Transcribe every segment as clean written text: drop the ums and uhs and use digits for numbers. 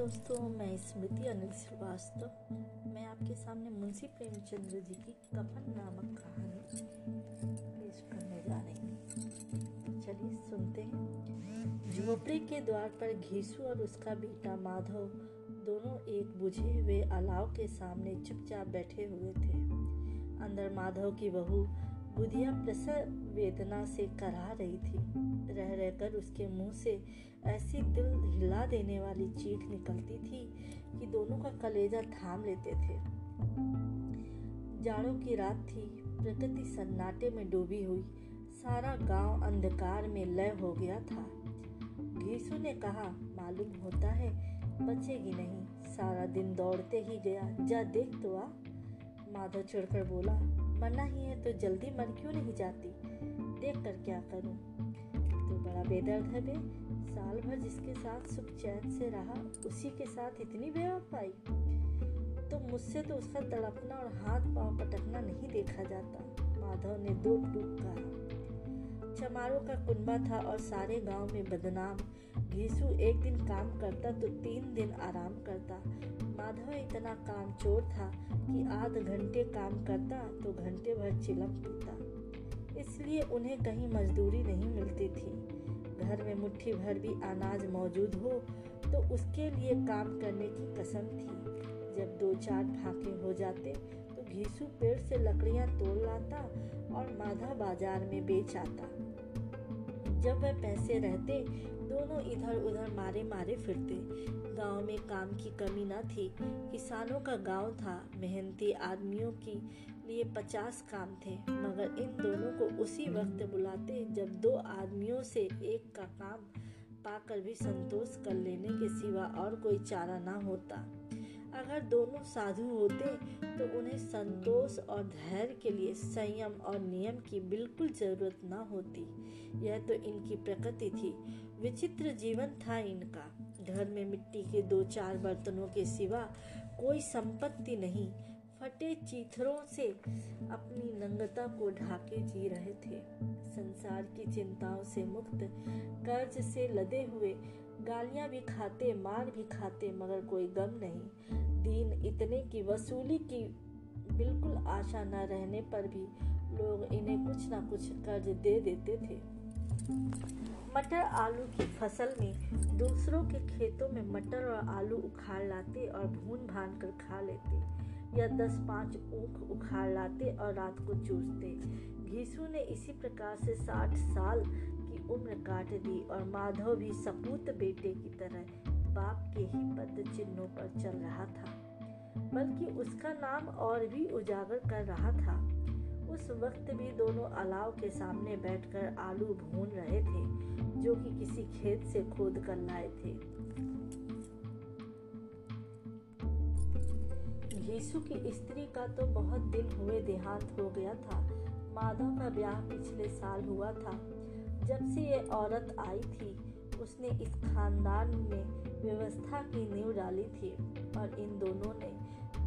दोस्तों, मैं स्मृति अनिल श्रीवास्तव, मैं आपके सामने मुंशी प्रेमचंद जी की कफन नामक कहानी पेश करने जा रही हूँ। चलिए सुनते हैं। झोपड़ी के द्वार पर घीसू और उसका बेटा माधव दोनों एक बुझे हुए अलाव के सामने चुपचाप बैठे हुए थे। अंदर माधव की बहू बुधिया प्रसव वेदना से कराह रही थी। रह रहकर उसके मुंह से ऐसी दिल हिला देने वाली चीख निकलती थी कि दोनों का कलेजा थाम लेते थे। जाड़ों की रात थी, प्रकृति सन्नाटे में डूबी हुई, सारा गांव अंधकार में लय हो गया था। घीसू ने कहा, मालूम होता है बचेगी नहीं, सारा दिन दौड़ते ही गया, जा देख तो आ। माधव चिढ़कर बोला, मना ही है तो जल्दी मर क्यों नहीं जाती, देख कर क्या करूं, तो बड़ा बेदर्द है बे, साल भर जिसके साथ सुख चैन से रहा उसी के साथ इतनी बेवफाई, तो मुझसे तो उसका तड़पना और हाथ पांव पटकना नहीं देखा जाता। माधव ने दो टूक कहा। चमारों का कुनबा था और सारे गांव में बदनाम। घीसू एक दिन काम करता तो 3 दिन आराम करता। माधव इतना कामचोर था कि आध घंटे काम करता तो घंटे भर चिलम पीता, इसलिए उन्हें कहीं मजदूरी नहीं मिलती थी। घर में मुट्ठी भर भी अनाज मौजूद हो तो उसके लिए काम करने की कसम थी। जब 2-4 फांके हो जाते तो घीसू पेड़ से लकड़ियां तोड़ लाता और माधव बाजार में बेच आता। जब वह पैसे रहते दोनों इधर उधर मारे मारे फिरते। गांव में काम की कमी न थी, किसानों का गांव था, मेहनती आदमियों के लिए 50 काम थे, मगर इन दोनों को उसी वक्त बुलाते जब 2 आदमियों से एक का काम पाकर भी संतोष कर लेने के सिवा और कोई चारा न होता। अगर दोनों साधु होते तो उन्हें संतोष और धैर्य के लिए संयम और नियम की बिल्कुल जरूरत न होती। यह तो इनकी प्रकृति थी। विचित्र जीवन था इनका। घर में मिट्टी के 2-4 बर्तनों के सिवा कोई संपत्ति नहीं। फटे चीथड़ों से अपनी नंगता को ढाके जी रहे थे। संसार की चिंताओं से मुक्त, कर्ज से लदे हुए, गालियां भी खाते, मार भी खाते, मगर कोई गम नहीं। दीन इतने की वसूली की बिल्कुल आशा न रहने पर भी लोग इन्हें कुछ न कुछ कर्ज दे देते थे। मटर आलू की फसल में दूसरों के खेतों में मटर और आलू उखाड़ लाते और भून भान कर खा लेते, या 10-5 ऊख उखाड़ लाते और रात को चूसते। घीसू ने इसी प्रकार से 60 साल उम्र काट दी और माधव भी सपूत बेटे की तरह बाप के ही पद चिन्हों पर चल रहा था, बल्कि उसका नाम और भी उजागर कर रहा था। उस वक्त भी दोनों अलाव के सामने बैठकर आलू भून रहे थे, जो कि किसी खेत से खोद कर लाए थे। यीशु की स्त्री का तो बहुत दिन हुए देहांत हो गया था। माधव का ब्याह पिछले साल हुआ था। जब से ये औरत आई थी उसने इस खानदान में व्यवस्था की नींव डाली थी और इन दोनों ने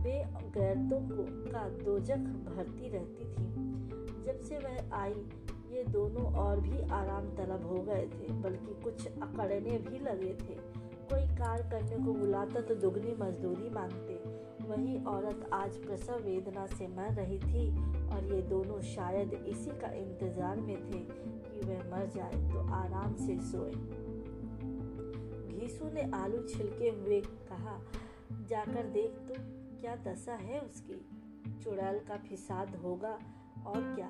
बेगैरतों का दोजख भरती रहती थी। जब से वह आई ये दोनों और भी आराम तलब हो गए थे, बल्कि कुछ अकड़ने भी लगे थे। कोई कार्य करने को बुलाता तो दुगनी मजदूरी मांगते। वही औरत आज प्रसव वेदना से मर रही थी और ये दोनों शायद इसी का इंतजार में थे कि वह मर जाए तो आराम से सोए। घीसू ने आलू छिलके हुए कहा, जाकर देख तो क्या दशा है उसकी, चुड़ैल का फिसाद होगा और क्या,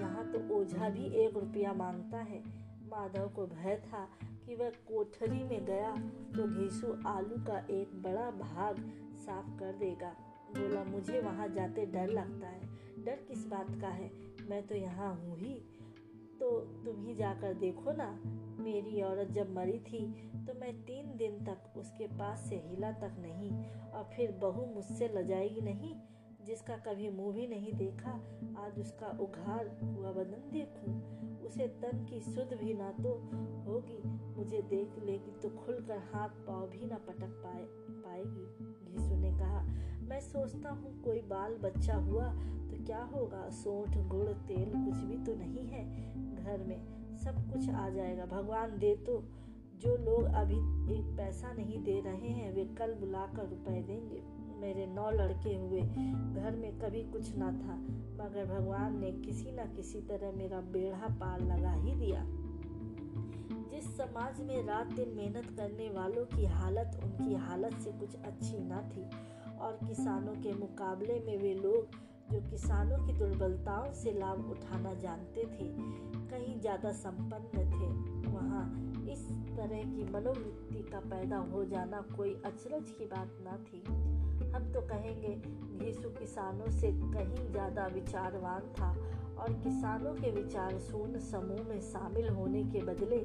यहाँ तो ओझा भी 1 रुपया मांगता है। माधव को भय था कि वह कोठरी में गया तो घीसू आलू का एक बड़ा भाग साफ कर देगा। बोला, मुझे वहाँ जाते डर लगता है। डर किस बात का है, मैं तो यहाँ हूँ ही, तो तुम ही जाकर देखो ना। मेरी औरत जब मरी थी तो मैं 3 दिन तक उसके पास से हिला तक नहीं, और फिर बहू मुझसे लजाएगी नहीं, जिसका कभी मुँह भी नहीं देखा, आज उसका उघार हुआ बदन देखूं, उसे तन की सुध भी ना तो होगी, मुझे देख लेगी तो खुलकर हाथ पाँव भी ना पटक पाएगी। घीसू ने कहा, मैं सोचता हूँ कोई बाल बच्चा हुआ तो क्या होगा, सोंठ गुड़ तेल कुछ भी तो नहीं है घर में, सब कुछ आ जाएगा, भगवान दे तो। जो लोग अभी एक पैसा नहीं दे रहे हैं वे कल बुलाकर रुपए देंगे। मेरे 9 लड़के हुए, घर में कभी कुछ ना था, मगर भगवान ने किसी न किसी तरह मेरा बेड़ा पार लगा ही दिया। जिस समाज में रात दिन मेहनत करने वालों की हालत उनकी हालत से कुछ अच्छी ना थी, और किसानों के मुकाबले में वे लोग जो किसानों की दुर्बलताओं से लाभ उठाना जानते थे कहीं ज़्यादा संपन्न थे। वहाँ इस तरह की मनोवृत्ति का पैदा हो जाना कोई अचरज की बात ना थी। हम तो कहेंगे घीसू किसानों से कहीं ज़्यादा विचारवान था, और किसानों के विचार शून्य समूह में शामिल होने के बदले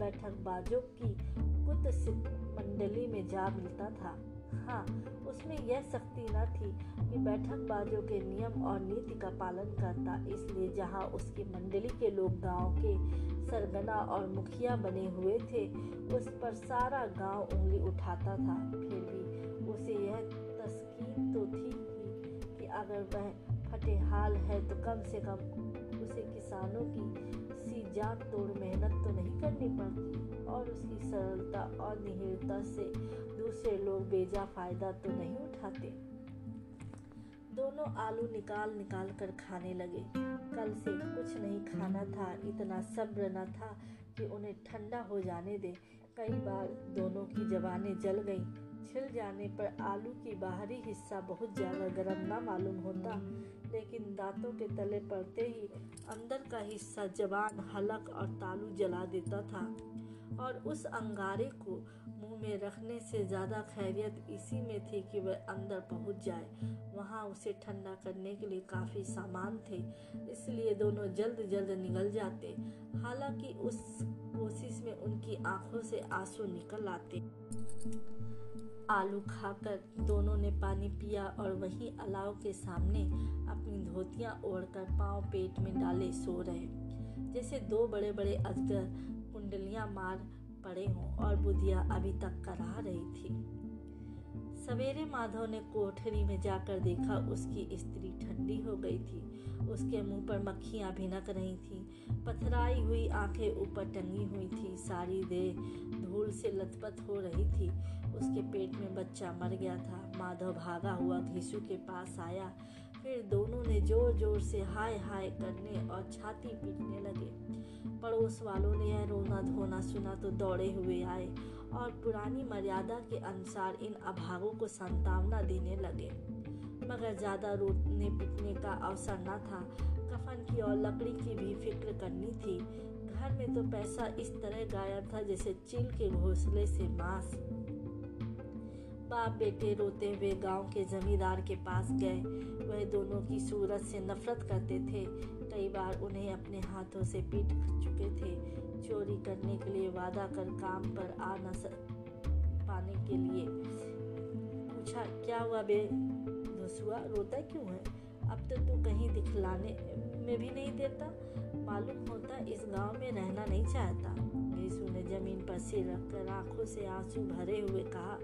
बैठकबाजों की कुत्सित मंडली में जा मिलता था। हाँ, उसमें यह शक्ति न थी कि बैठकबाजों के नियम और नीति का पालन करता, इसलिए जहाँ उसकी मंडली के लोग गांव के सरगना और मुखिया बने हुए थे उस पर सारा गांव उंगली उठाता था। फिर भी उसे यह तस्कीन तो थी कि अगर वह फटेहाल है तो कम से कम उसे किसानों की सी जान तोड़ मेहनत तो नहीं करनी पड़ती, और उसकी सरलता और निहिरता से दूसरे लोग बेजा फायदा तो नहीं उठाते। दोनों आलू निकाल निकाल कर खाने लगे। कल से कुछ नहीं खाना था, इतना सब्र न था कि उन्हें ठंडा हो जाने दे। कई बार दोनों की जबानें जल गईं। छिल जाने पर आलू की बाहरी हिस्सा बहुत ज़्यादा गर्म ना मालूम होता, लेकिन दांतों के तले पड़ते ही अंदर का हिस्सा जबान, हलक और तालू जला देता था, और उस अंगारे को मुंह में रखने से ज़्यादा खैरियत इसी में थी कि वह अंदर पहुंच जाए। वहाँ उसे ठंडा करने के लिए काफ़ी सामान थे, इसलिए दोनों जल्द जल्द निगल जाते। हालांकि उस कोशिश में उनकी आंखों से आंसू निकल आते। आलू खाकर दोनों ने पानी पिया और वहीं अलाव के सामने अपनी धोतियाँ ओढ़कर पाँव पेट में डाले सो रहे, जैसे दो बड़े बड़े अजगर कुंडलियाँ मार पड़े हों, और बुधिया अभी तक कराह रही थी। सवेरे माधव ने कोठरी में जाकर देखा उसकी स्त्री ठंडी हो गई थी। उसके मुंह पर मक्खियां भिनक रही थीं, पथराई हुई आंखें ऊपर टंगी हुई थी, सारी देह धूल से लथपथ हो रही थी। उसके पेट में बच्चा मर गया था। माधव भागा हुआ घीसू के पास आया। फिर दोनों ने जोर जोर से हाय हाय करने और छाती पीटने लगे। पड़ोस वालों ने यह रोना धोना सुना तो दौड़े हुए आए और पुरानी मर्यादा के अनुसार इन अभागों को सांत्वना देने लगे, मगर ज़्यादा रोने पीटने का अवसर न था। कफन की और लकड़ी की भी फिक्र करनी थी। घर में तो पैसा इस तरह गायब था जैसे चील के घोंसले से मांस। बाप बेटे रोते हुए गांव के जमींदार के पास गए। वह दोनों की सूरत से नफरत करते थे। कई बार उन्हें अपने हाथों से पीट चुके थे। चोरी करने के लिए वादा कर काम पर आ न पाने के लिए पूछा, क्या हुआ बे धुसुआ, रोता क्यों है? अब तो तू कहीं दिखलाने में भी नहीं देता, मालूम होता इस गांव में रहना नहीं चाहता। घीसू ने जमीन पर सिर रखकर आंखों से आंसू भरे हुए कहा,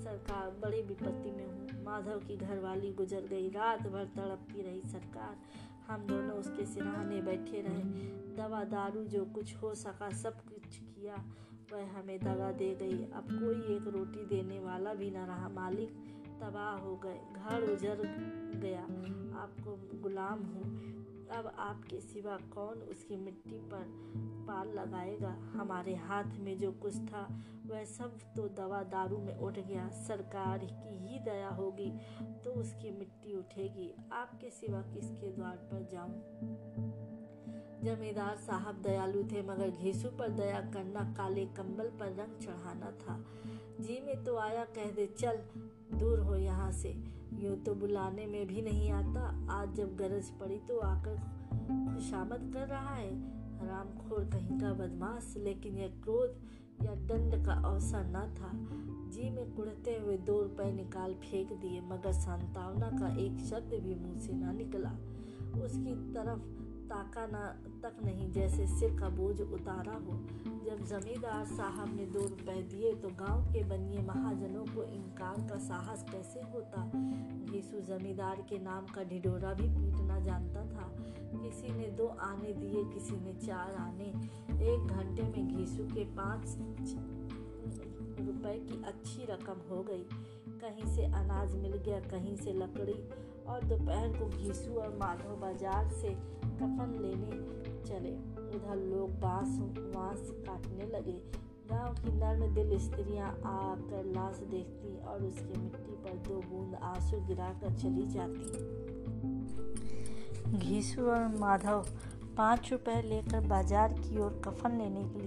सरकार, बड़ी विपत्ति में हूँ। माधव की घरवाली गुजर गई। रात भर तड़पती रही सरकार। हम दोनों उसके सिरहाने बैठे रहे। दवा दारू जो कुछ हो सका सब कुछ किया। वह हमें दगा दे गई। अब कोई एक रोटी देने वाला भी न रहा। मालिक तबाह हो गए, घर उजड़ गया। आपको गुलाम हूँ। अब आपके सिवा कौन उसकी मिट्टी पर पाल लगाएगा? हमारे हाथ में जो कुछ था वह सब तो दवा दारू में उठ गया। सरकार की ही दया होगी तो उसकी मिट्टी उठेगी। आपके सिवा किसके द्वार पर जाऊं? जमींदार साहब दयालु थे, मगर घीसू पर दया करना काले कंबल पर रंग चढ़ाना था। जी में तो आया कह दे, चल दूर हो यहाँ से, यूँ तो बुलाने में भी नहीं आता। आज जब गरज पड़ी तो आकर खुशामद कर रहा है। हरामखोर कहीं का बदमाश। लेकिन यह क्रोध या दंड का अवसर न था। जी में कुढ़ते हुए 2 रुपए निकाल फेंक दिए, मगर सांत्वना का एक शब्द भी मुंह से ना निकला। उसकी तरफ ताका ना तक नहीं, जैसे सिर का बोझ उतारा हो। जब जमींदार साहब ने 2 रुपए दिए तो गांव के बनिए महाजनों को इनकार का साहस कैसे होता। घीसू जमींदार के नाम का ढिढोरा भी पीटना जानता था। किसी ने 2 आने दिए, किसी ने 4 आने। एक घंटे में घीसू के 5 रुपए की अच्छी रकम हो गई। कहीं से अनाज मिल गया, कहीं से लकड़ी, और दोपहर को घीसू और माधव बाजार से कफन लेने चले। उधर लोग बांस वांस काटने लगे। गांव की नर्म दिल स्त्रियाँ आकर लाश देखती और उसकी मिट्टी पर दो बूंद आंसू गिराकर चली जाती। घीसू और माधव 5 रुपए लेकर बाजार की ओर कफन लेने के लिए